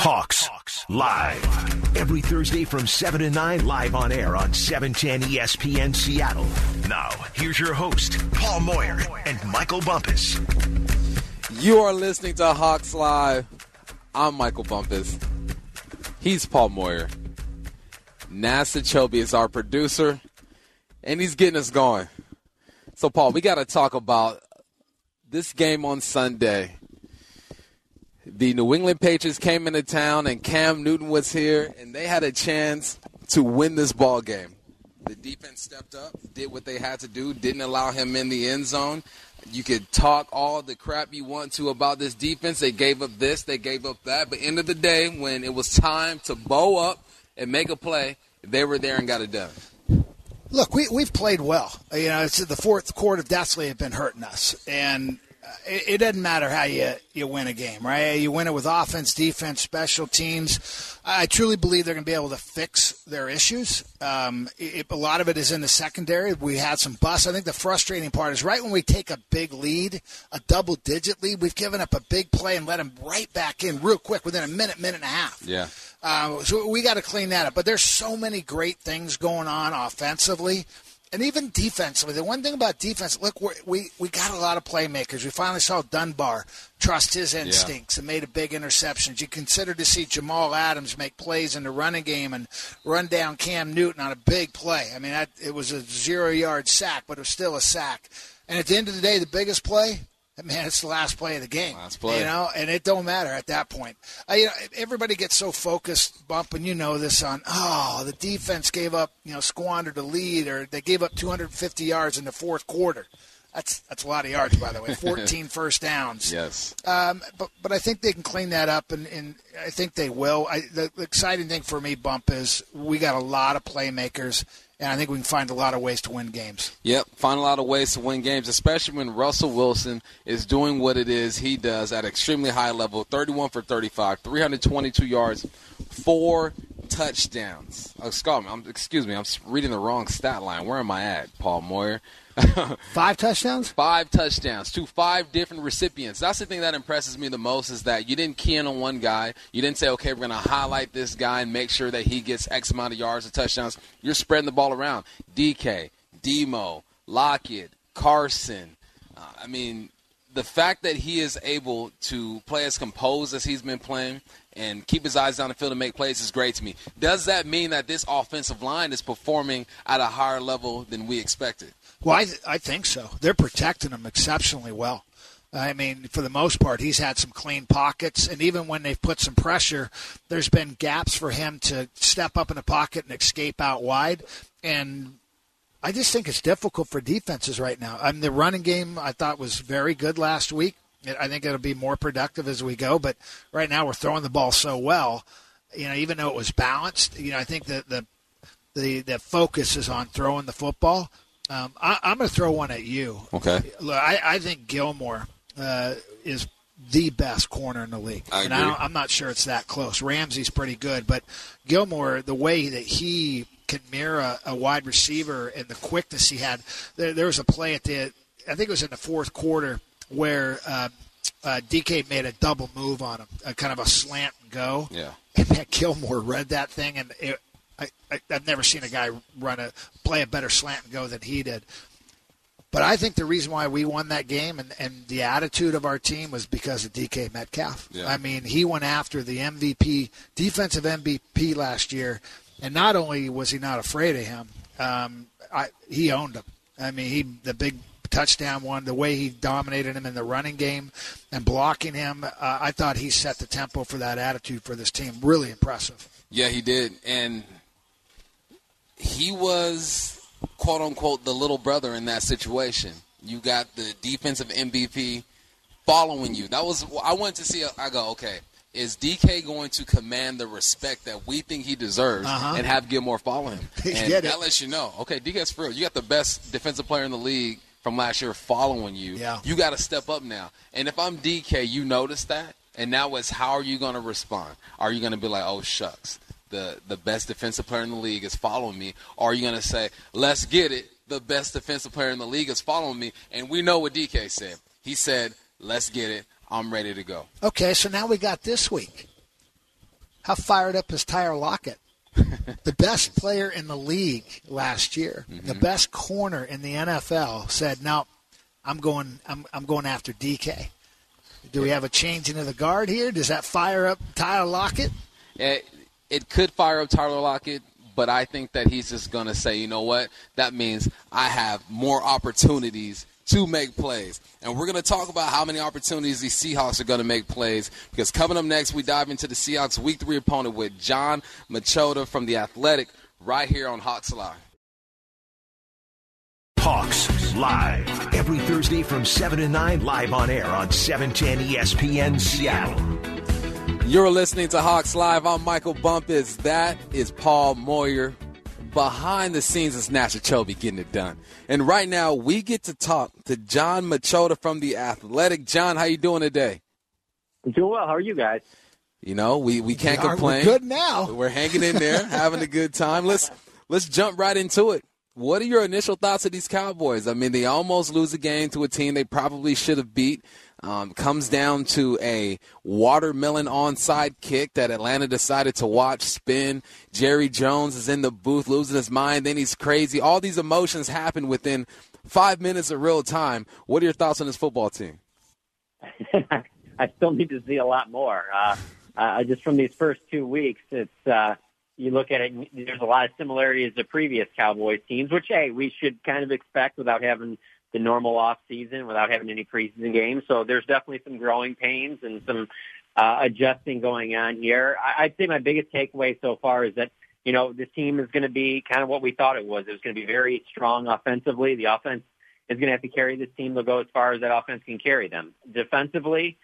Hawks Live. Every Thursday from 7 to 9, live on air on 710 ESPN Seattle. Now, here's your host, Paul Moyer and Michael Bumpus. You are listening to Hawks Live. I'm Michael Bumpus. He's Paul Moyer. Nasa Chobi is our producer, and he's getting us going. So, Paul, we got to talk about this game on Sunday. The New England Patriots came into town, and Cam Newton was here, and they had a chance to win this ball game. The defense stepped up, did what they had to do, didn't allow him in the end zone. You could talk all the crap you want to about this defense. They gave up this, they gave up that. But end of the day, when it was time to bow up and make a play, they were there and got it done. Look, we've played well. You know, it's the fourth quarter definitely have been hurting us, and it doesn't matter how you win a game, right? You win it with offense, defense, special teams. I truly believe they're going to be able to fix their issues. A lot of it is in the secondary. We had some busts. I think the frustrating part is right when we take a big lead, a double-digit lead, we've given up a big play and let them right back in real quick within a minute and a half. Yeah. So we got to clean that up. But there's so many great things going on offensively. And even defensively, the one thing about defense, look, we got a lot of playmakers. We finally saw Dunbar trust his instincts and made a big interception. You consider to see Jamal Adams make plays in the running game and run down Cam Newton on a big play. I mean, it was a 0-yard sack, but it was still a sack. And at the end of the day, the biggest play, man, it's the last play of the game. Last play. You know, and it don't matter at that point. Everybody gets so focused, Bump, and you know this, on, the defense gave up, squandered a lead, or they gave up 250 yards in the fourth quarter. That's a lot of yards, by the way, 14 first downs. Yes. But I think they can clean that up, and I think they will. The exciting thing for me, Bump, is we got a lot of playmakers. And I think we can find a lot of ways to win games. Yep, find a lot of ways to win games, especially when Russell Wilson is doing what it is he does at extremely high level, 31 for 35, 322 yards, 4 touchdowns. Excuse me, I'm reading the wrong stat line. Where am I at, Paul Moyer? 5 touchdowns? 5 touchdowns to 5 different recipients. That's the thing that impresses me the most, is that you didn't key in on one guy. You didn't say, okay, we're going to highlight this guy and make sure that he gets X amount of yards or touchdowns. You're spreading the ball around. DK, Demo, Lockett, Carson. The fact that he is able to play as composed as he's been playing and keep his eyes down the field and make plays is great to me. Does that mean that this offensive line is performing at a higher level than we expected? Well, I think so. They're protecting him exceptionally well. I mean, for the most part, he's had some clean pockets, and even when they've put some pressure, there's been gaps for him to step up in the pocket and escape out wide. And I just think it's difficult for defenses right now. The running game I thought was very good last week. I think it'll be more productive as we go, but right now we're throwing the ball so well. Even though it was balanced, I think that the focus is on throwing the football. I'm going to throw one at you. Okay. Look, I think Gilmore is the best corner in the league. I'm not sure it's that close. Ramsey's pretty good, but Gilmore, the way that he can mirror a wide receiver and the quickness he had, there was a play I think it was in the fourth quarter, where DK made a double move on him, kind of a slant and go. Yeah. And Matt Gilmore read that thing, and I've never seen a guy play a better slant and go than he did. But I think the reason why we won that game and the attitude of our team was because of D.K. Metcalf. Yeah. He went after the MVP, defensive MVP last year, and not only was he not afraid of him, he owned him. The big touchdown one, the way he dominated him in the running game and blocking him, I thought he set the tempo for that attitude for this team. Really impressive. Yeah, he did, and he was, quote unquote, the little brother in that situation. You got the defensive MVP following you. I wanted to see. I go, okay, is DK going to command the respect that we think he deserves and have Gilmore follow him? And that lets you know, okay, DK's for real. You got the best defensive player in the league from last year following you. Yeah. You got to step up now. And if I'm DK, you notice that, and now it's how are you going to respond? Are you going to be like, oh shucks, the best defensive player in the league is following me? Or are you going to say, let's get it, the best defensive player in the league is following me? And we know what DK said. He said, let's get it, I'm ready to go. Okay, so now we got this week. How fired up is Tyler Lockett? The best player in the league last year, the best corner in the NFL, said, "No, I'm going after DK." Do we have a change into the guard here? Does that fire up Tyler Lockett? It could fire up Tyler Lockett, but I think that he's just going to say, you know what? That means I have more opportunities to make plays. And we're going to talk about how many opportunities these Seahawks are going to make plays, because coming up next, we dive into the Seahawks' Week 3 opponent with John Machota from The Athletic right here on Hawks Live. Hawks Live. Every Thursday from 7 to 9, live on air on 710 ESPN Seattle. You're listening to Hawks Live. I'm Michael Bumpus. That is Paul Moyer. Behind the scenes is Nasa Chobi getting it done. And right now, we get to talk to John Machota from The Athletic. John, how you doing today? I'm doing well. How are you guys? You know, we can't complain. We're good now. We're hanging in there, having a good time. Let's jump right into it. What are your initial thoughts of these Cowboys? I mean, they almost lose a game to a team they probably should have beat. Comes down to a watermelon onside kick that Atlanta decided to watch spin. Jerry Jones is in the booth losing his mind. Then he's crazy. All these emotions happen within 5 minutes of real time. What are your thoughts on this football team? I still need to see a lot more. Just from these first 2 weeks, it's you look at it, and there's a lot of similarities to previous Cowboys teams, which, hey, we should kind of expect without having the normal off season, without having any preseason games. So there's definitely some growing pains and some adjusting going on here. I'd say my biggest takeaway so far is that, you know, this team is going to be kind of what we thought it was. It was going to be very strong offensively. The offense is going to have to carry this team. They'll go as far as that offense can carry them. Defensively,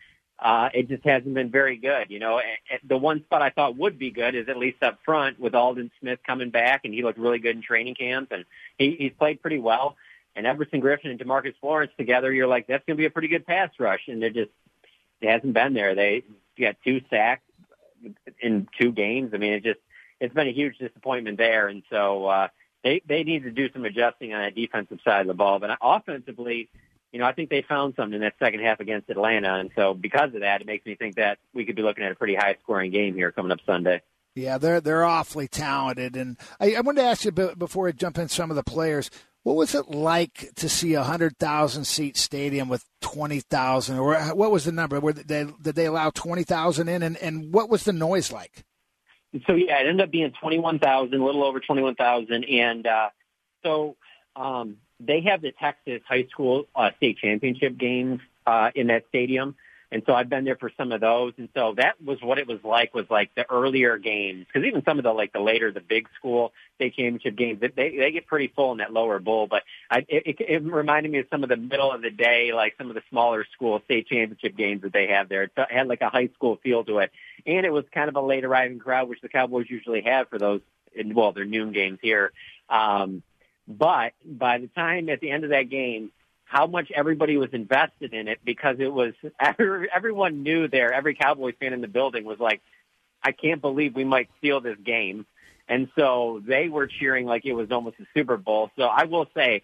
it just hasn't been very good. You know, the one spot I thought would be good is at least up front with Aldon Smith coming back, and he looked really good in training camp, and he's played pretty well. And Everson Griffin and DeMarcus Lawrence together, you're like, that's going to be a pretty good pass rush, and it hasn't been there. They got 2 sacks in 2 games. I mean, it's been a huge disappointment there, and so they need to do some adjusting on that defensive side of the ball. But offensively, you know, I think they found something in that second half against Atlanta, and so because of that, it makes me think that we could be looking at a pretty high-scoring game here coming up Sunday. Yeah, they're awfully talented, and I wanted to ask you before I jump in some of the players. What was it like to see a 100,000-seat stadium with 20,000? Or what was the number? Did they allow 20,000 in? And what was the noise like? So, yeah, it ended up being 21,000, a little over 21,000. And so they have the Texas high school state championship games in that stadium. And so I've been there for some of those. And so that was what it was like the earlier games. Because even some of the later, the big school state championship games, they get pretty full in that lower bowl. But it reminded me of some of the middle of the day, like some of the smaller school state championship games that they have there. It had like a high school feel to it. And it was kind of a late arriving crowd, which the Cowboys usually have for those, well, their noon games here. But by the time at the end of that game, how much everybody was invested in it, because it was everyone knew there. Every Cowboys fan in the building was like, I can't believe we might steal this game. And so they were cheering like it was almost a Super Bowl. So I will say,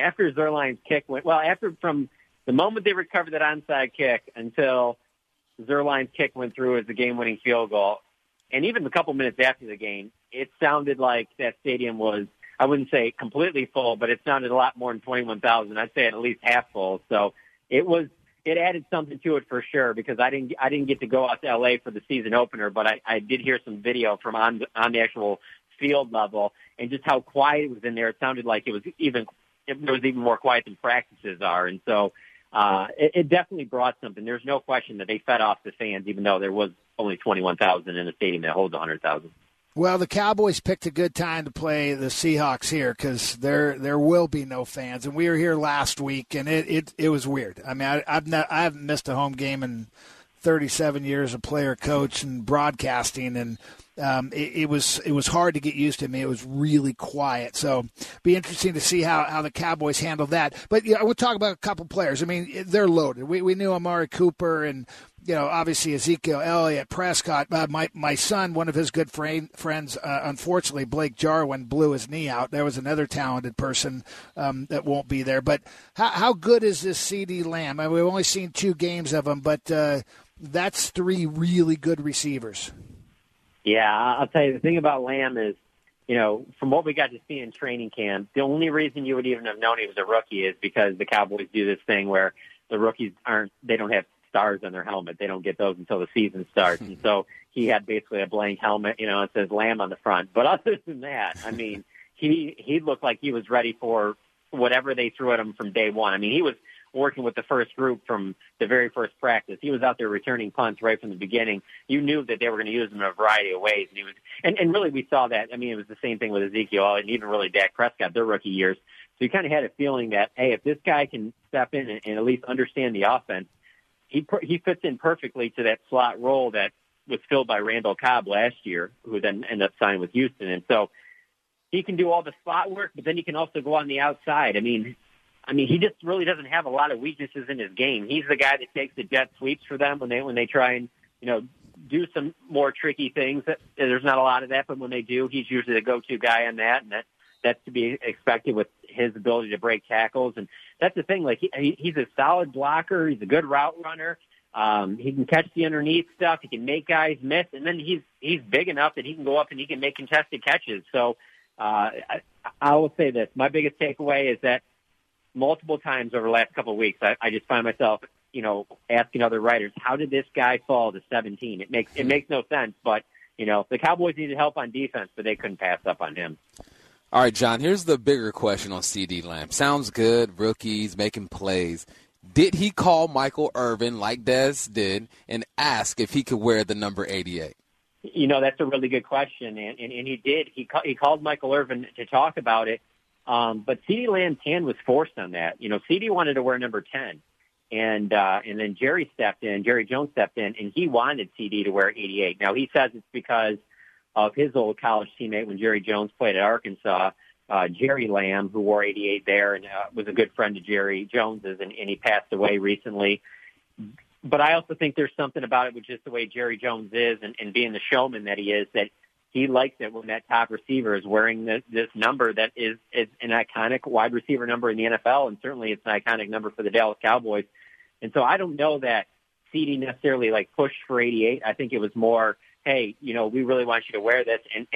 after Zerline's kick went, well, after from the moment they recovered that onside kick until Zerline's kick went through as the game-winning field goal, and even a couple minutes after the game, it sounded like that stadium was, I wouldn't say completely full, but it sounded a lot more than 21,000. I'd say at least half full. So it added something to it for sure, because I didn't get to go out to LA for the season opener, but I did hear some video from on the actual field level, and just how quiet it was in there. It sounded like it was even more quiet than practices are. And so it definitely brought something. There's no question that they fed off the fans, even though there was only 21,000 in a stadium that holds 100,000. Well, the Cowboys picked a good time to play the Seahawks here, because there will be no fans. And we were here last week, and it was weird. I mean, I haven't missed a home game in 37 years of player, coach, and broadcasting, and it was hard to get used to. I mean, it was really quiet. So be interesting to see how the Cowboys handle that. But yeah, we'll talk about a couple players. I mean, they're loaded. We knew Amari Cooper and, you know, obviously Ezekiel Elliott, Prescott. My son, one of his good friends, unfortunately, Blake Jarwin, blew his knee out. There was another talented person that won't be there. But how good is this C.D. Lamb? I mean, we've only seen 2 games of him, but that's 3 really good receivers. Yeah, I'll tell you, the thing about Lamb is, you know, from what we got to see in training camp, the only reason you would even have known he was a rookie is because the Cowboys do this thing where the rookies aren't, they don't have stars on their helmet. They don't get those until the season starts. And so he had basically a blank helmet, you know, it says Lamb on the front. But other than that, I mean, he looked like he was ready for whatever they threw at him from day one. I mean, he was working with the first group from the very first practice. He was out there returning punts right from the beginning. You knew that they were going to use him in a variety of ways. And he was, and really we saw that. I mean, it was the same thing with Ezekiel and even really Dak Prescott, their rookie years. So you kind of had a feeling that, hey, if this guy can step in and at least understand the offense, he fits in perfectly to that slot role that was filled by Randall Cobb last year, who then ended up signing with Houston. And so he can do all the slot work, but then he can also go on the outside. I mean, he just really doesn't have a lot of weaknesses in his game. He's the guy that takes the jet sweeps for them when they try and, you know, do some more tricky things. There's not a lot of that, but when they do, he's usually the go-to guy on that, and that's to be expected with his ability to break tackles. And that's the thing. Like he's a solid blocker. He's a good route runner. He can catch the underneath stuff. He can make guys miss, and then he's big enough that he can go up and he can make contested catches. So I will say this: my biggest takeaway is that multiple times over the last couple of weeks, I just find myself, you know, asking other writers, how did this guy fall to 17? It makes no sense, but, you know, the Cowboys needed help on defense, but they couldn't pass up on him. All right, John, here's the bigger question on C.D. Lamb. Sounds good, rookies, making plays. Did he call Michael Irvin, like Des did, and ask if he could wear the number 88? You know, that's a really good question, and he did. He called Michael Irvin to talk about it. But C.D. Lamb's hand was forced on that. You know, C.D. wanted to wear number 10, and then Jerry Jones stepped in, and he wanted C.D. to wear 88. Now, he says it's because of his old college teammate when Jerry Jones played at Arkansas, Jerry Lamb, who wore 88 there and was a good friend to Jerry Jones's, and he passed away recently. But I also think there's something about it with just the way Jerry Jones is and being the showman that he is, that he likes it when that top receiver is wearing this number that is an iconic wide receiver number in the NFL, and certainly it's an iconic number for the Dallas Cowboys. And so I don't know that CD necessarily like pushed for 88. I think it was more, hey, you know, we really want you to wear this. And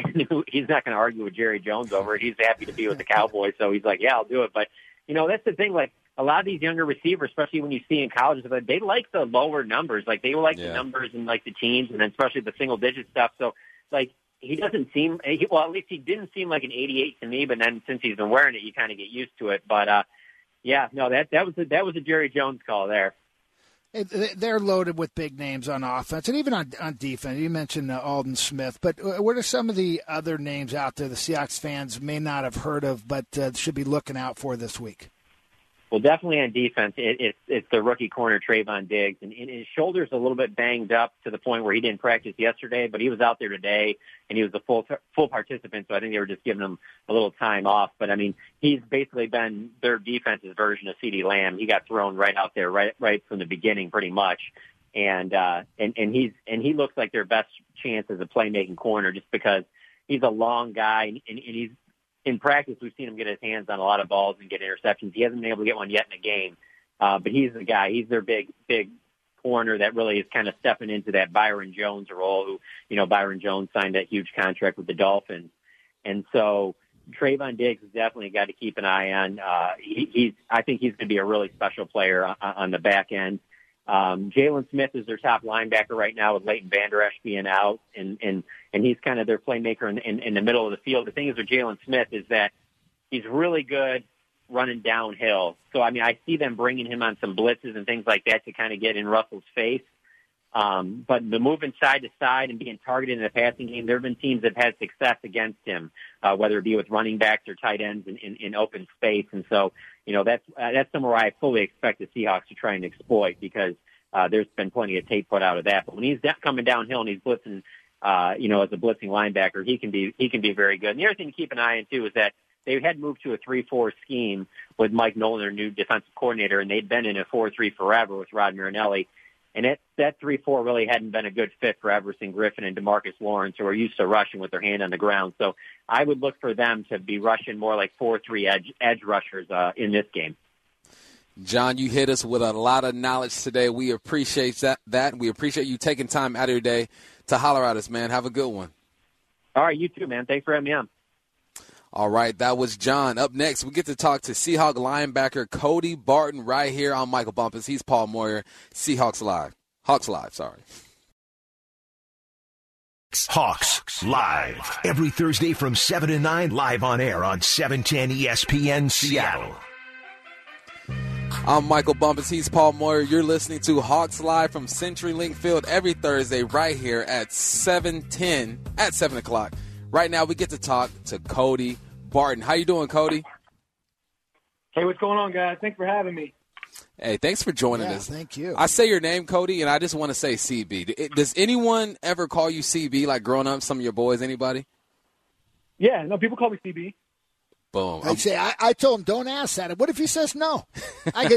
he's not going to argue with Jerry Jones over it. He's happy to be with the Cowboys, so he's like, yeah, I'll do it. But, you know, that's the thing, like, a lot of these younger receivers, especially when you see in college, they like the lower numbers. Like, they like the numbers and, like, the teams, and then especially the single-digit stuff. So, like, he doesn't seem – well, at least he didn't seem like an 88 to me, but then since he's been wearing it, you kind of get used to it. But, yeah, no, that was a Jerry Jones call there. They're loaded with big names on offense and even on defense. You mentioned Aldon Smith, but what are some of the other names out there the Seahawks fans may not have heard of but should be looking out for this week? Well, definitely on defense, it's the rookie corner Trayvon Diggs, and his shoulder's a little bit banged up to the point where he didn't practice yesterday, but he was out there today, and he was a full participant, so I think they were just giving him a little time off. But, I mean, he's basically been their defense's version of C.D. Lamb. He got thrown right out there right from the beginning pretty much, and he looks like their best chance as a playmaking corner just because he's a long guy, and he's – in practice, we've seen him get his hands on a lot of balls and get interceptions. He hasn't been able to get one yet in a game, but he's the guy. He's their big corner that really is kind of stepping into that Byron Jones role, who, you know, Byron Jones signed that huge contract with the Dolphins. And so Trayvon Diggs is definitely a guy to keep an eye on. I think he's going to be a really special player on the back end. Jaylon Smith is their top linebacker right now with Leighton Vander Esch being out, and he's kind of their playmaker in the middle of the field. The thing is with Jaylon Smith is that he's really good running downhill. So, I mean, I see them bringing him on some blitzes and things like that to kind of get in Russell's face. But the moving side to side and being targeted in the passing game, there have been teams that have had success against him, whether it be with running backs or tight ends in open space. And so, you know, that's somewhere I fully expect the Seahawks to try and exploit because there's been plenty of tape put out of that. But when he's coming downhill and he's blitzing, you know, as a blitzing linebacker, he can be very good. And the other thing to keep an eye on too is that they had moved to a 3-4 scheme with Mike Nolan, their new defensive coordinator, and they'd been in a 4-3 forever with Rod Marinelli. And that 3-4 really hadn't been a good fit for Everson Griffin and DeMarcus Lawrence, who are used to rushing with their hand on the ground. So I would look for them to be rushing more like 4-3 edge rushers in this game. John, you hit us with a lot of knowledge today. We appreciate that. We appreciate you taking time out of your day to holler at us, man. Have a good one. All right, you too, man. Thanks for having me on. All right, that was John. Up next, we get to talk to Seahawk linebacker Cody Barton right here on Michael Bumpus. He's Paul Moyer, Seahawks Live. Hawks Live, sorry. Hawks Live. Every Thursday from 7 to 9, live on air on 710 ESPN Seattle. I'm Michael Bumpus. He's Paul Moyer. You're listening to Hawks Live from CenturyLink Field every Thursday right here at 7:10 at 7 o'clock. Right now we get to talk to Cody Barton. How you doing, Cody? Hey, what's going on, guys? Thanks for having me. Hey, thanks for joining us. Thank you. I say your name, Cody, and I just want to say CB. Does anyone ever call you CB, like growing up, some of your boys, anybody? Yeah, no, people call me CB. Boom. I told him, don't ask that. What if he says no? I go,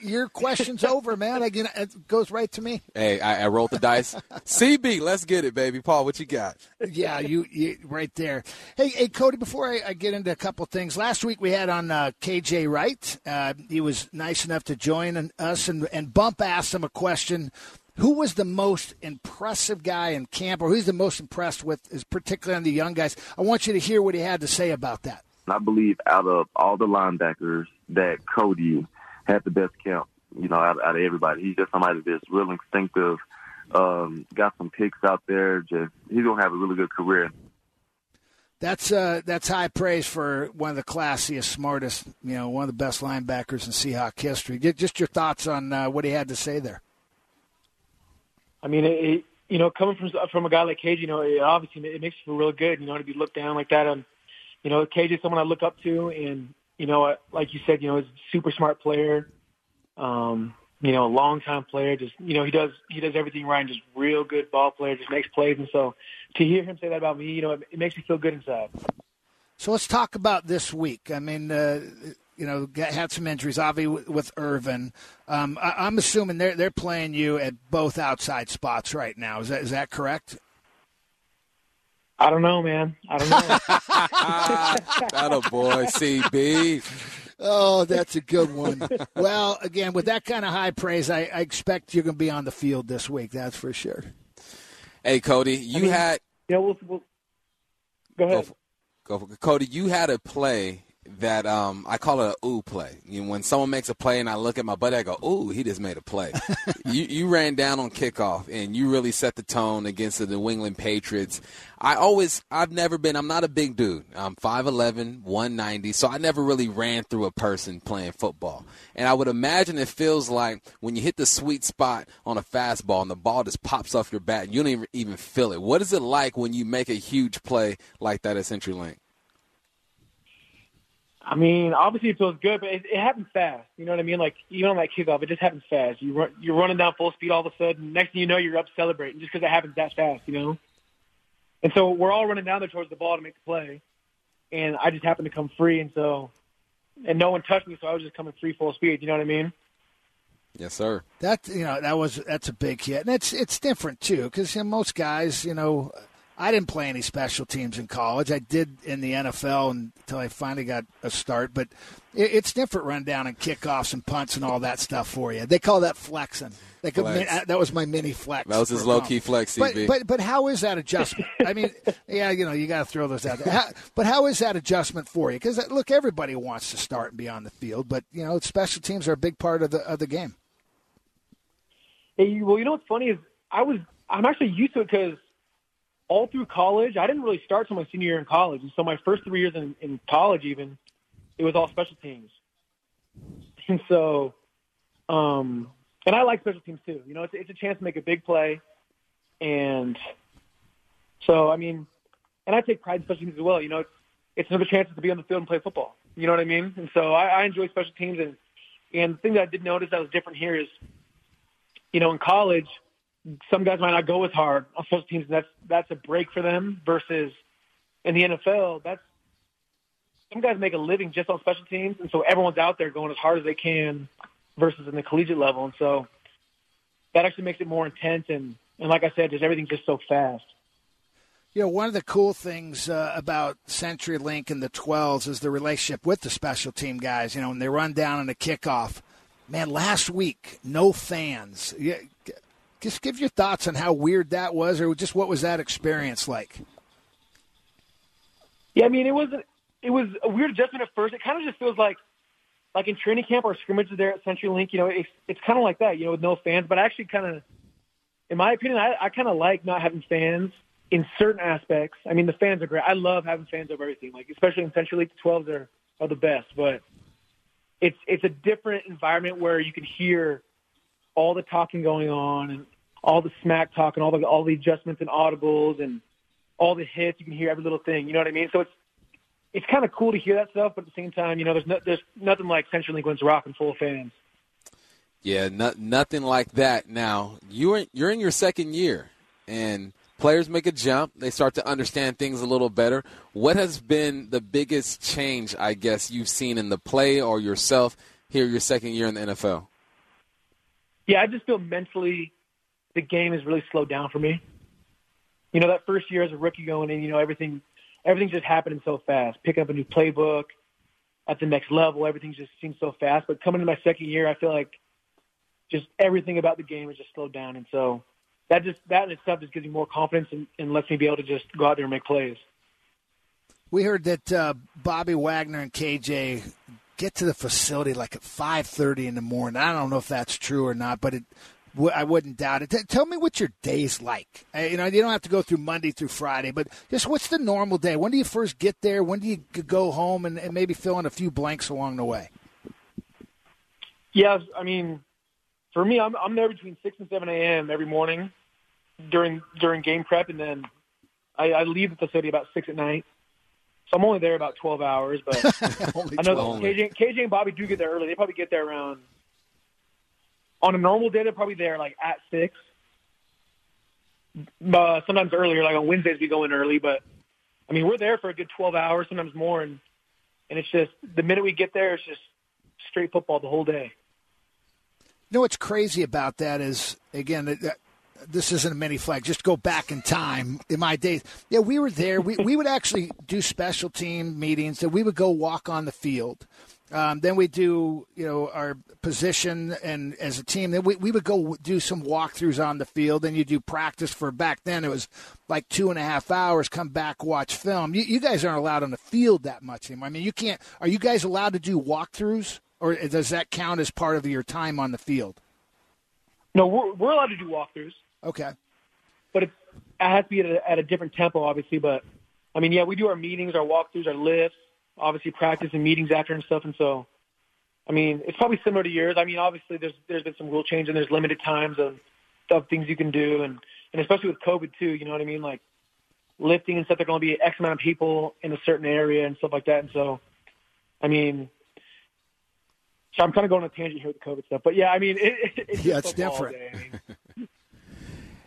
your question's over, man. It goes right to me. Hey, I rolled the dice. CB, let's get it, baby. Paul, what you got? Yeah, you right there. Hey, Cody, before I get into a couple things, last week we had on KJ Wright. He was nice enough to join us, and Bump asked him a question. Who was the most impressive guy in camp, or who's the most impressed with, is particularly on the young guys? I want you to hear what he had to say about that. I believe out of all the linebackers that Cody had the best camp, you know, out of everybody. He's just somebody that's real instinctive, got some kicks out there. Just he's going to have a really good career. That's high praise for one of the classiest, smartest, you know, one of the best linebackers in Seahawk history. Just your thoughts on what he had to say there. I mean, coming from a guy like Cage, you know, it makes you feel real good, you know, to be looked down like that on. You know, KJ is someone I look up to, and, you know, like you said, you know, he's a super smart player, you know, a long-time player. Just, you know, he does everything right, and just real good ball player, just makes plays. And so to hear him say that about me, you know, it makes me feel good inside. So let's talk about this week. I mean, you know, had some injuries, obviously, with Irvin. I'm assuming they're playing you at both outside spots right now. Is that correct? I don't know, man. I don't know. That a boy, CB. Oh, that's a good one. Well, again, with that kind of high praise, I expect you're going to be on the field this week. That's for sure. Hey, Cody, Yeah, we'll go ahead. Cody, you had a play that I call it an ooh play. You know, when someone makes a play and I look at my buddy, I go, ooh, he just made a play. you ran down on kickoff, and you really set the tone against the New England Patriots. I'm not a big dude. I'm 5'11", 190, so I never really ran through a person playing football. And I would imagine it feels like when you hit the sweet spot on a fastball and the ball just pops off your bat and you don't even feel it. What is it like when you make a huge play like that at CenturyLink? I mean, obviously it feels good, but it happens fast. You know what I mean? Like, even on that kickoff, it just happens fast. You're running down full speed all of a sudden. Next thing you know, you're up celebrating just because it happens that fast, you know? And so we're all running down there towards the ball to make the play, and I just happened to come free, and no one touched me, so I was just coming free full speed. You know what I mean? Yes, sir. That's a big hit, and it's different too, because most guys, you know, I didn't play any special teams in college. I did in the NFL until I finally got a start. But it's different rundown and kickoffs and punts and all that stuff for you. They call that flexing. That was my mini flex. That was his low-key flex, CB. But how is that adjustment? I mean, yeah, you know, you got to throw those out there. But how is that adjustment for you? Because, look, everybody wants to start and be on the field. But, you know, special teams are a big part of the game. Hey, well, you know what's funny is I'm actually used to it because all through college, I didn't really start till my senior year in college. And so my first 3 years in college even, it was all special teams. And so and I like special teams too. You know, it's a chance to make a big play. And so, I mean, and I take pride in special teams as well. You know, it's another chance to be on the field and play football. You know what I mean? And so I enjoy special teams. And the thing that I did notice that was different here is, you know, in college, some guys might not go as hard on special teams, and that's a break for them. Versus in the NFL, some guys make a living just on special teams, and so everyone's out there going as hard as they can. Versus in the collegiate level, and so that actually makes it more intense. And like I said, just everything's just so fast. You know, one of the cool things about CenturyLink and the 12s is the relationship with the special team guys. You know, when they run down on a kickoff, man. Last week, no fans. Yeah. Just give your thoughts on how weird that was, or just what was that experience like? Yeah, I mean, it was a weird adjustment at first. It kind of just feels like in training camp or scrimmages there at CenturyLink, you know, it's kind of like that, you know, with no fans. But I actually kind of, in my opinion, I kind of like not having fans in certain aspects. I mean, the fans are great. I love having fans over everything, like especially in CenturyLink, the 12s are the best. But it's a different environment where you can hear all the talking going on and all the smack talk and all the adjustments and audibles and all the hits. You can hear every little thing. You know what I mean? So it's kind of cool to hear that stuff, but at the same time, you know, there's nothing like CenturyLink when it's rocking full of fans. Yeah, nothing like that. Now, you're in your second year, and players make a jump. They start to understand things a little better. What has been the biggest change, I guess, you've seen in the play or yourself here your second year in the NFL? Yeah, I just feel mentally the game has really slowed down for me. You know, that first year as a rookie going in, you know, everything's just happening so fast. Pick up a new playbook at the next level. Everything just seems so fast. But coming into my second year, I feel like just everything about the game has just slowed down. And so that in itself just gives me more confidence and lets me be able to just go out there and make plays. We heard that Bobby Wagner and KJ get to the facility like at 5:30 in the morning. I don't know if that's true or not, but I wouldn't doubt it. Tell me what your day's like. You know, you don't have to go through Monday through Friday, but just what's the normal day? When do you first get there? When do you go home and maybe fill in a few blanks along the way? Yeah, I mean, for me, I'm there between 6 and 7 a.m. every morning during game prep, and then I leave the facility about 6 at night. So I'm only there about 12 hours, but I know KJ and Bobby do get there early. They probably get there around – on a normal day, they're probably there like at 6. Sometimes earlier, like on Wednesdays we go in early. But, I mean, we're there for a good 12 hours, sometimes more. And it's just the minute we get there, it's just straight football the whole day. You know what's crazy about that is, again, this isn't a mini flag. Just go back in time in my days. Yeah, we were there. We would actually do special team meetings that we would go walk on the field. Then we do, you know, our position and as a team. Then we would go do some walkthroughs on the field. Then you do practice for back then. It was like 2.5 hours. Come back, watch film. You guys aren't allowed on the field that much anymore. I mean, you can't. Are you guys allowed to do walkthroughs, or does that count as part of your time on the field? No, we're allowed to do walkthroughs. Okay, but it has to be at a different tempo, obviously. But I mean, yeah, we do our meetings, our walkthroughs, our lifts. Obviously practice and meetings after and stuff. And so, I mean, it's probably similar to yours. I mean, obviously there's been some rule change and there's limited times of things you can do. And especially with COVID too, you know what I mean? Like lifting and stuff, there are going to be X amount of people in a certain area and stuff like that. And so, I mean, so I'm kind of going on a tangent here with the COVID stuff, but yeah, I mean, it's different. Day, I mean.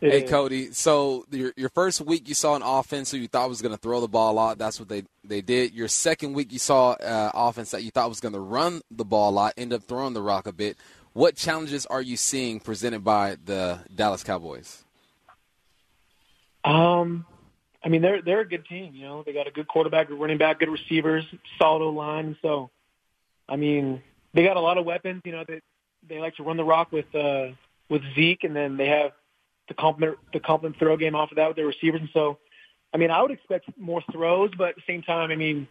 Hey, Cody, so your first week you saw an offense who you thought was going to throw the ball a lot. That's what they did. Your second week you saw offense that you thought was going to run the ball a lot, end up throwing the rock a bit. What challenges are you seeing presented by the Dallas Cowboys? I mean, they're a good team. You know, they got a good quarterback, good running back, good receivers, solid O-line. So, I mean, they got a lot of weapons. You know, they like to run the rock with Zeke, and then they have – the compliment throw game off of that with their receivers. And so, I mean, I would expect more throws, but at the same time, I mean,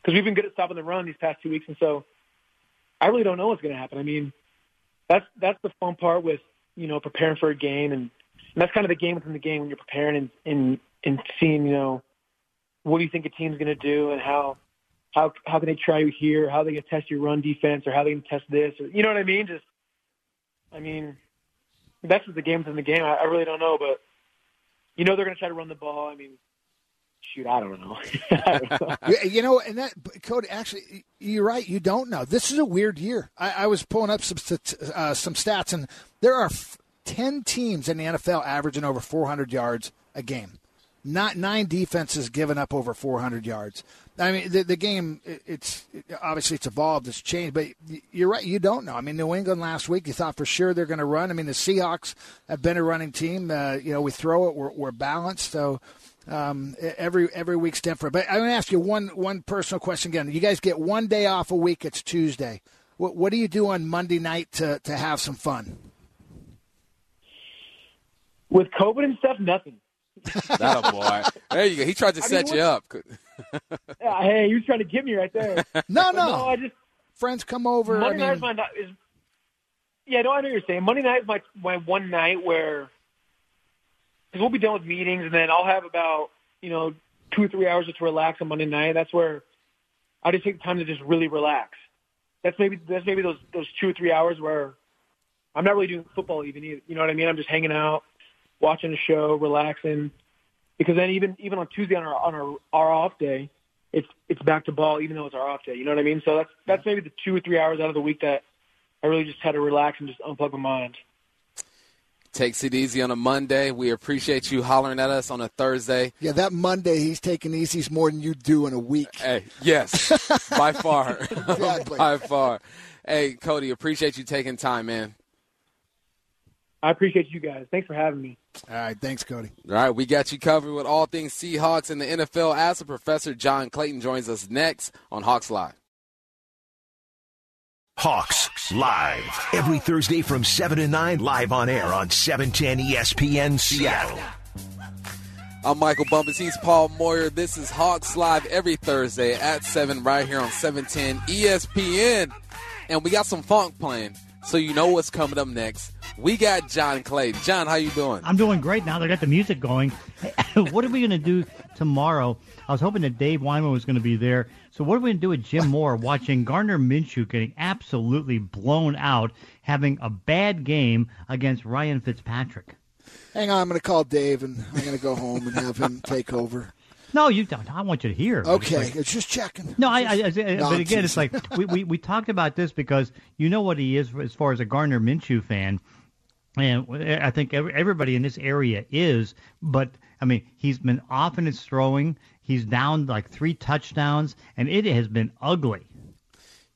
because we've been good at stopping the run these past 2 weeks. And so I really don't know what's going to happen. I mean, that's the fun part with, you know, preparing for a game. And that's kind of the game within the game when you're preparing and seeing, you know, what do you think a team's going to do and how can they try you here, how they can test your run defense or how they can test this. Or, you know what I mean? Just, I mean, that's the game's in the game. I really don't know, but you know they're going to try to run the ball. I mean, shoot, I don't know. You know, and that, Cody, actually, you're right. You don't know. This is a weird year. I was pulling up some stats, and there are 10 teams in the NFL averaging over 400 yards a game. Not 9 defenses giving up over 400 yards. I mean, the game, it's evolved, it's changed, but you're right, you don't know. I mean, New England last week, you thought for sure they're going to run. I mean, the Seahawks have been a running team. You know, we throw it, we're balanced, so every week's different. But I'm going to ask you one personal question again. You guys get one day off a week, it's Tuesday. What do you do on Monday night to have some fun? With COVID and stuff, nothing. That boy. There you go. He tried to set you up. Hey, you were trying to get me right there. No. I just, friends come over. I know what you're saying. Monday night is my one night where, because we'll be done with meetings, and then I'll have about, 2 or 3 hours just to relax on Monday night. That's where I just take the time to just really relax. That's maybe those 2 or 3 hours where I'm not really doing football even either. You know what I mean? I'm just hanging out, watching a show, relaxing. Because then even on Tuesday on our off day, it's back to ball even though it's our off day. You know what I mean? So that's maybe the 2 or 3 hours out of the week that I really just had to relax and just unplug my mind. Takes it easy on a Monday. We appreciate you hollering at us on a Thursday. Yeah, that Monday he's taking easies more than you do in a week. Hey, yes, by far. Exactly. By far. Hey, Cody, appreciate you taking time, man. I appreciate you guys. Thanks for having me. All right, thanks, Cody. All right, we got you covered with all things Seahawks and the NFL. As a professor, John Clayton joins us next on Hawks Live. Hawks Live. Every Thursday from 7 to 9, live on air on 710 ESPN Seattle. I'm Michael Bumpus. He's Paul Moyer. This is Hawks Live every Thursday at 7 right here on 710 ESPN. And we got some funk playing, so you know what's coming up next. We got John Clayton. John, how you doing? I'm doing great now. They got the music going. What are we going to do tomorrow? I was hoping that Dave Wyman was going to be there. So what are we going to do with Jim Moore watching Gardner Minshew getting absolutely blown out, having a bad game against Ryan Fitzpatrick? Hang on. I'm going to call Dave, and I'm going to go home and have him take over. No, you don't. I want you to hear. Okay, it's just checking. No, but again, it's like we talked about this because you know what he is as far as a Gardner Minshew fan. And I think everybody in this area is, but, I mean, he's been off in his throwing. He's down like 3 touchdowns, and it has been ugly.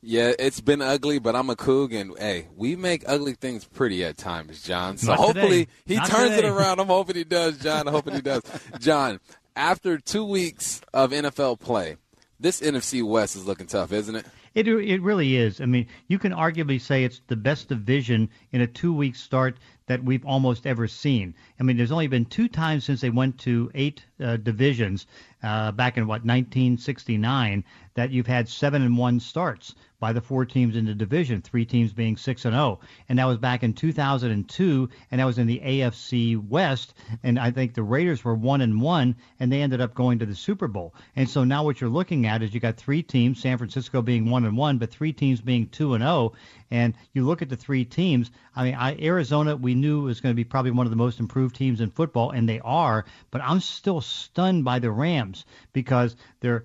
Yeah, it's been ugly, but I'm a Coug, and, hey, we make ugly things pretty at times, John. So hopefully he turns it around. I'm hoping he does, John. I'm hoping he does. John, after 2 weeks of NFL play, this NFC West is looking tough, isn't it? It really is. I mean, you can arguably say it's the best division in a 2-week start that we've almost ever seen. I mean, there's only been 2 times since they went to 8 divisions back in, 1969, that you've had 7-1 starts by the 4 teams in the division, 3 teams being 6-0. And that was back in 2002, and that was in the AFC West. And I think the Raiders were 1-1, and they ended up going to the Super Bowl. And so now what you're looking at is you got 3 teams, San Francisco being 1-1, but 3 teams being 2-0. And you look at the 3 teams. I mean, Arizona, we knew was going to be probably one of the most improved teams in football, and they are. But I'm still stunned by the Rams because they're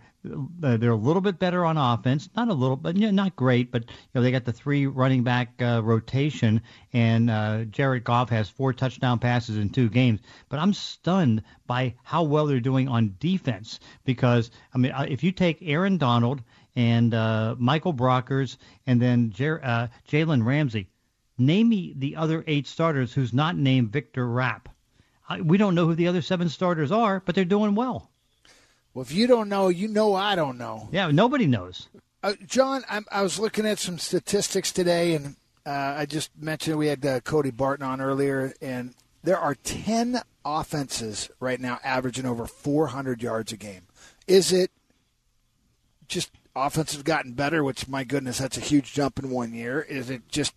a little bit better on offense, not a little, but not great. But they got the 3 running back rotation, and Jared Goff has 4 touchdown passes in 2 games. But I'm stunned by how well they're doing on defense because I mean, if you take Aaron Donald and Michael Brockers, and then Jalen Ramsey. Name me the other 8 starters who's not named Victor Rapp. We don't know who the other 7 starters are, but they're doing well. Well, if you don't know, you know I don't know. Yeah, nobody knows. John, I was looking at some statistics today, and I just mentioned we had Cody Barton on earlier, and there are 10 offenses right now averaging over 400 yards a game. Is it just – offense has gotten better, which, my goodness, that's a huge jump in 1 year. Is it just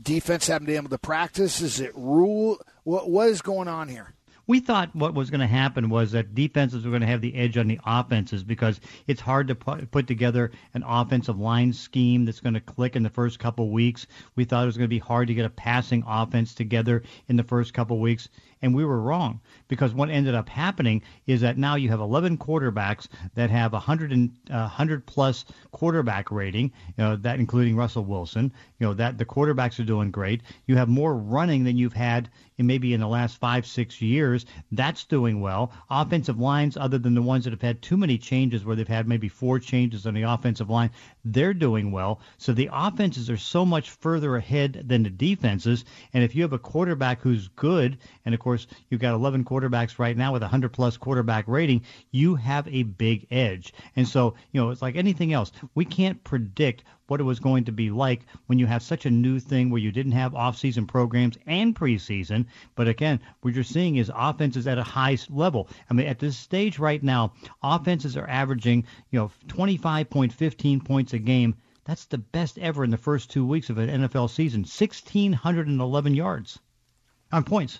defense having to be able to practice? Is it rule? What is going on here? We thought what was going to happen was that defenses were going to have the edge on the offenses because it's hard to put together an offensive line scheme that's going to click in the first couple weeks. We thought it was going to be hard to get a passing offense together in the first couple weeks, and we were wrong because what ended up happening is that now you have 11 quarterbacks that have 100-plus quarterback rating, that including Russell Wilson. That the quarterbacks are doing great. You have more running than you've had maybe in the last 5-6 years. That's doing well. Offensive lines, other than the ones that have had too many changes where they've had maybe 4 changes on the offensive line, they're doing well. So the offenses are so much further ahead than the defenses. And if you have a quarterback who's good, and of course course, you've got 11 quarterbacks right now with 100-plus quarterback rating. You have a big edge. And so, you know, it's like anything else. We can't predict what it was going to be like when you have such a new thing where you didn't have off-season programs and preseason. But again, what you're seeing is offenses at a high level. I mean, at this stage right now, offenses are averaging, you know, 25.15 points a game. That's the best ever in the first 2 weeks of an NFL season. 1,611 yards on points.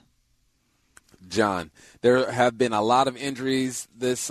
John, there have been a lot of injuries this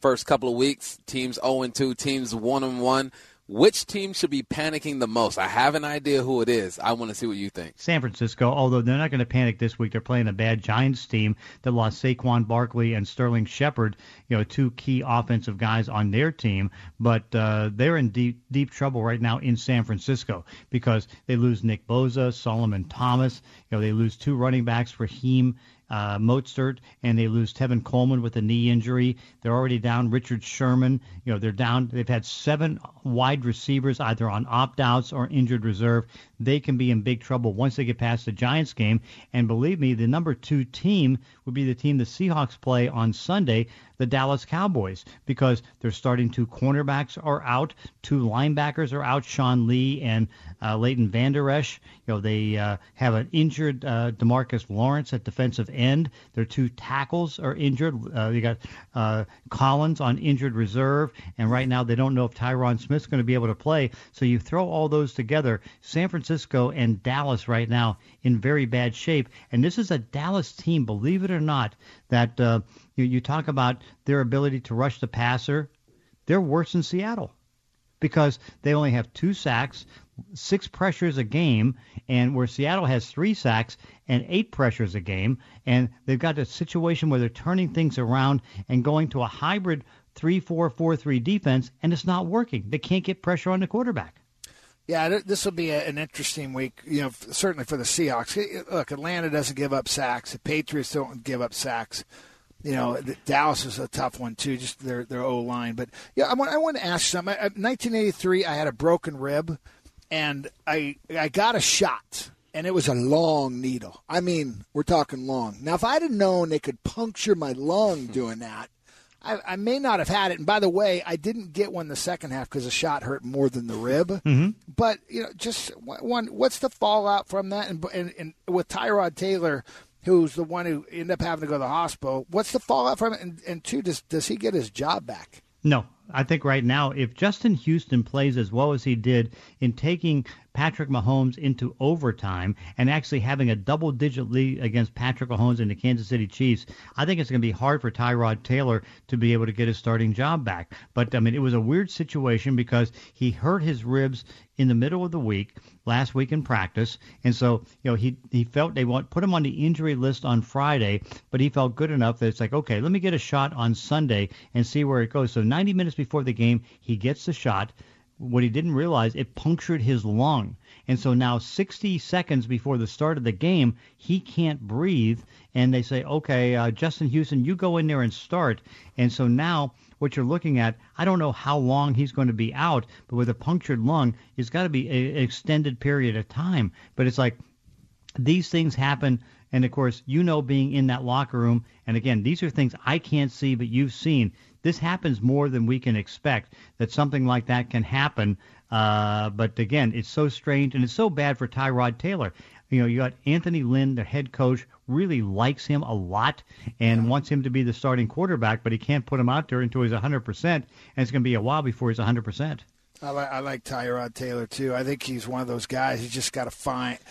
first couple of weeks. Teams 0-2, teams 1-1. Which team should be panicking the most? I have an idea who it is. I want to see what you think. San Francisco, although they're not going to panic this week. They're playing a bad Giants team that lost Saquon Barkley and Sterling Shepard, you know, two key offensive guys on their team. But they're in deep trouble right now in San Francisco because they lose Nick Bosa, Solomon Thomas. You know, they lose two running backs, Raheem Mostert, and they lose Tevin Coleman with a knee injury. They're already down Richard Sherman. You know, they're down. They've had 7 wide receivers either on opt-outs or injured reserve. They can be in big trouble once they get past the Giants game. And believe me, the number 2 team would be the team the Seahawks play on Sunday, the Dallas Cowboys, because they're starting 2 cornerbacks are out, 2 linebackers are out, Sean Lee and Leighton Van Der Esch. You know, they have an injured DeMarcus Lawrence at defensive end. Their 2 tackles are injured. You got Collins on injured reserve, and right now they don't know if Tyron Smith's going to be able to play. So you throw all those together, San Francisco and Dallas right now in very bad shape. And this is a Dallas team, believe it or not, that you talk about their ability to rush the passer. They're worse than Seattle because they only have 2 sacks, 6 pressures a game, and where Seattle has 3 sacks and 8 pressures a game. And they've got a situation where they're turning things around and going to a hybrid 3-4-4-3 defense, and it's not working. They can't get pressure on the quarterback. Yeah, this will be an interesting week, you know, certainly for the Seahawks. Look, Atlanta doesn't give up sacks. The Patriots don't give up sacks. You know, Dallas is a tough one, too, just their O-line. But, yeah, I want to ask something. In 1983, I had a broken rib, and I got a shot, and it was a long needle. I mean, we're talking long. Now, if I had known they could puncture my lung doing that, I may not have had it. And by the way, I didn't get one the second half because the shot hurt more than the rib. Mm-hmm. But, you know, just one, what's the fallout from that? And with Tyrod Taylor, who's the one who ended up having to go to the hospital, what's the fallout from it? And two, does he get his job back? No. I think right now, if Justin Houston plays as well as he did in taking Patrick Mahomes into overtime and actually having a double-digit lead against Patrick Mahomes and the Kansas City Chiefs, I think it's going to be hard for Tyrod Taylor to be able to get his starting job back. But, I mean, it was a weird situation because he hurt his ribs in the middle of the week, last week in practice. And so, you know, he felt they put him on the injury list on Friday, but he felt good enough that it's like, okay, let me get a shot on Sunday and see where it goes. So 90 minutes before the game, he gets the shot. What he didn't realize, it punctured his lung. And so now 60 seconds before the start of the game, he can't breathe. And they say, okay, Justin Houston, you go in there and start. And so now what you're looking at, I don't know how long he's going to be out, but with a punctured lung, it's got to be an extended period of time. But it's like these things happen. And, of course, you know, being in that locker room, and, again, these are things I can't see but you've seen. This happens more than we can expect, that something like that can happen. But, again, it's so strange, and it's so bad for Tyrod Taylor. You know, you got Anthony Lynn, the head coach, really likes him a lot and wants him to be the starting quarterback, but he can't put him out there until he's 100%, and it's going to be a while before he's 100%. I like Tyrod Taylor, too. I think he's one of those guys who's just got to find –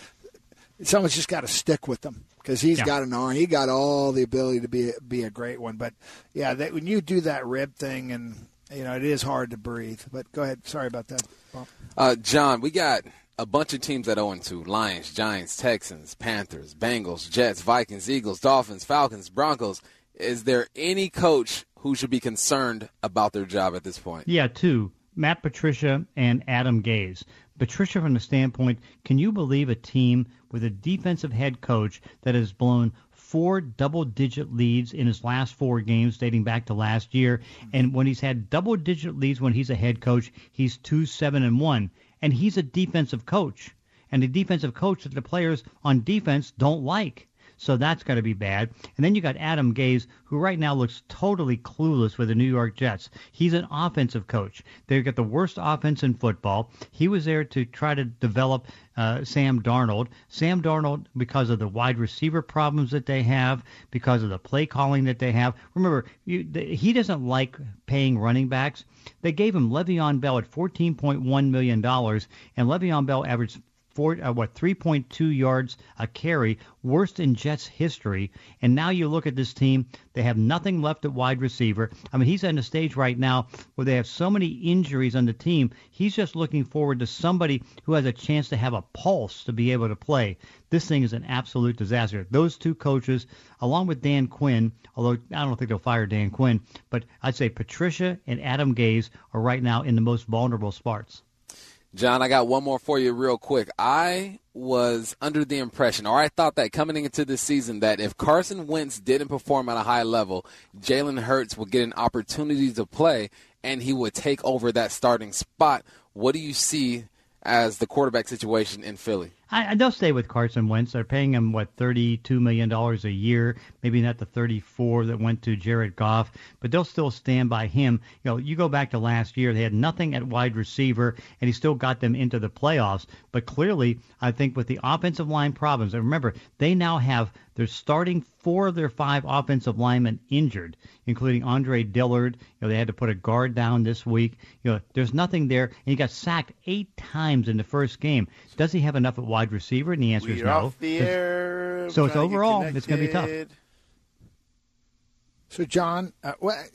someone's just got to stick with him because he's got an arm. He got all the ability to be a great one. But, yeah, when you do that rib thing and, you know, it is hard to breathe. But go ahead. Sorry about that, Paul. John, we got a bunch of teams at 0-2. Lions, Giants, Texans, Panthers, Bengals, Jets, Vikings, Eagles, Dolphins, Falcons, Broncos. Is there any coach who should be concerned about their job at this point? Yeah, 2. Matt Patricia and Adam Gase. Patricia, from the standpoint, can you believe a team with a defensive head coach that has blown 4 double-digit leads in his last 4 games dating back to last year? And when he's had double-digit leads when he's a head coach, he's 2-7-1. And he's a defensive coach. And a defensive coach that the players on defense don't like. so that's going to be bad. And then you got Adam Gase, who right now looks totally clueless with the New York Jets. He's an offensive coach. They've got the worst offense in football. He was there to try to develop Sam Darnold. Sam Darnold, because of the wide receiver problems that they have, because of the play calling that they have. Remember, he doesn't like paying running backs. They gave him Le'Veon Bell at $14.1 million, and Le'Veon Bell averaged 3.2 yards a carry, worst in Jets history. And now you look at this team, they have nothing left at wide receiver. I mean, he's on a stage right now where they have so many injuries on the team. He's just looking forward to somebody who has a chance to have a pulse to be able to play. This thing is an absolute disaster. Those two coaches, along with Dan Quinn, although I don't think they'll fire Dan Quinn, but I'd say Patricia and Adam Gase are right now in the most vulnerable spots. John, I got one more for you real quick. I was under the impression, or I thought that coming into this season, that if Carson Wentz didn't perform at a high level, Jalen Hurts would get an opportunity to play, and he would take over that starting spot. What do you see as the quarterback situation in Philly? They'll stay with Carson Wentz. They're paying him, $32 million a year, maybe not the $34 that went to Jared Goff, but they'll still stand by him. You know, you go back to last year, they had nothing at wide receiver, and he still got them into the playoffs. But clearly, I think with the offensive line problems, and remember, they now have, they're starting 4 of their 5 offensive linemen injured, including Andre Dillard. You know, they had to put a guard down this week. You know, there's nothing there, and he got sacked 8 times in the first game. Does he have enough at wide receiver? And the answer is no. So it's overall, it's going to be tough. So, John,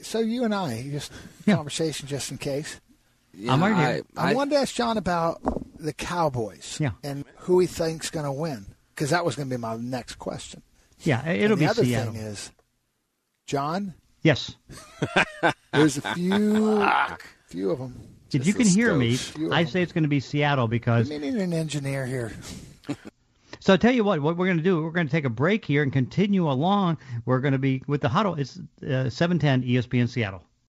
so you and I, conversation just in case. Yeah, I'm right here. I wanted to ask John about the Cowboys and who he thinks going to win, because that was going to be my next question. Yeah, it'll be Seattle. The other thing is, John? Yes. There's a few of them. If you can hear me, I say it's going to be Seattle because we need an engineer here. So I tell you what we're going to do, we're going to take a break here and continue along. We're going to be with the huddle. It's 710 ESPN Seattle.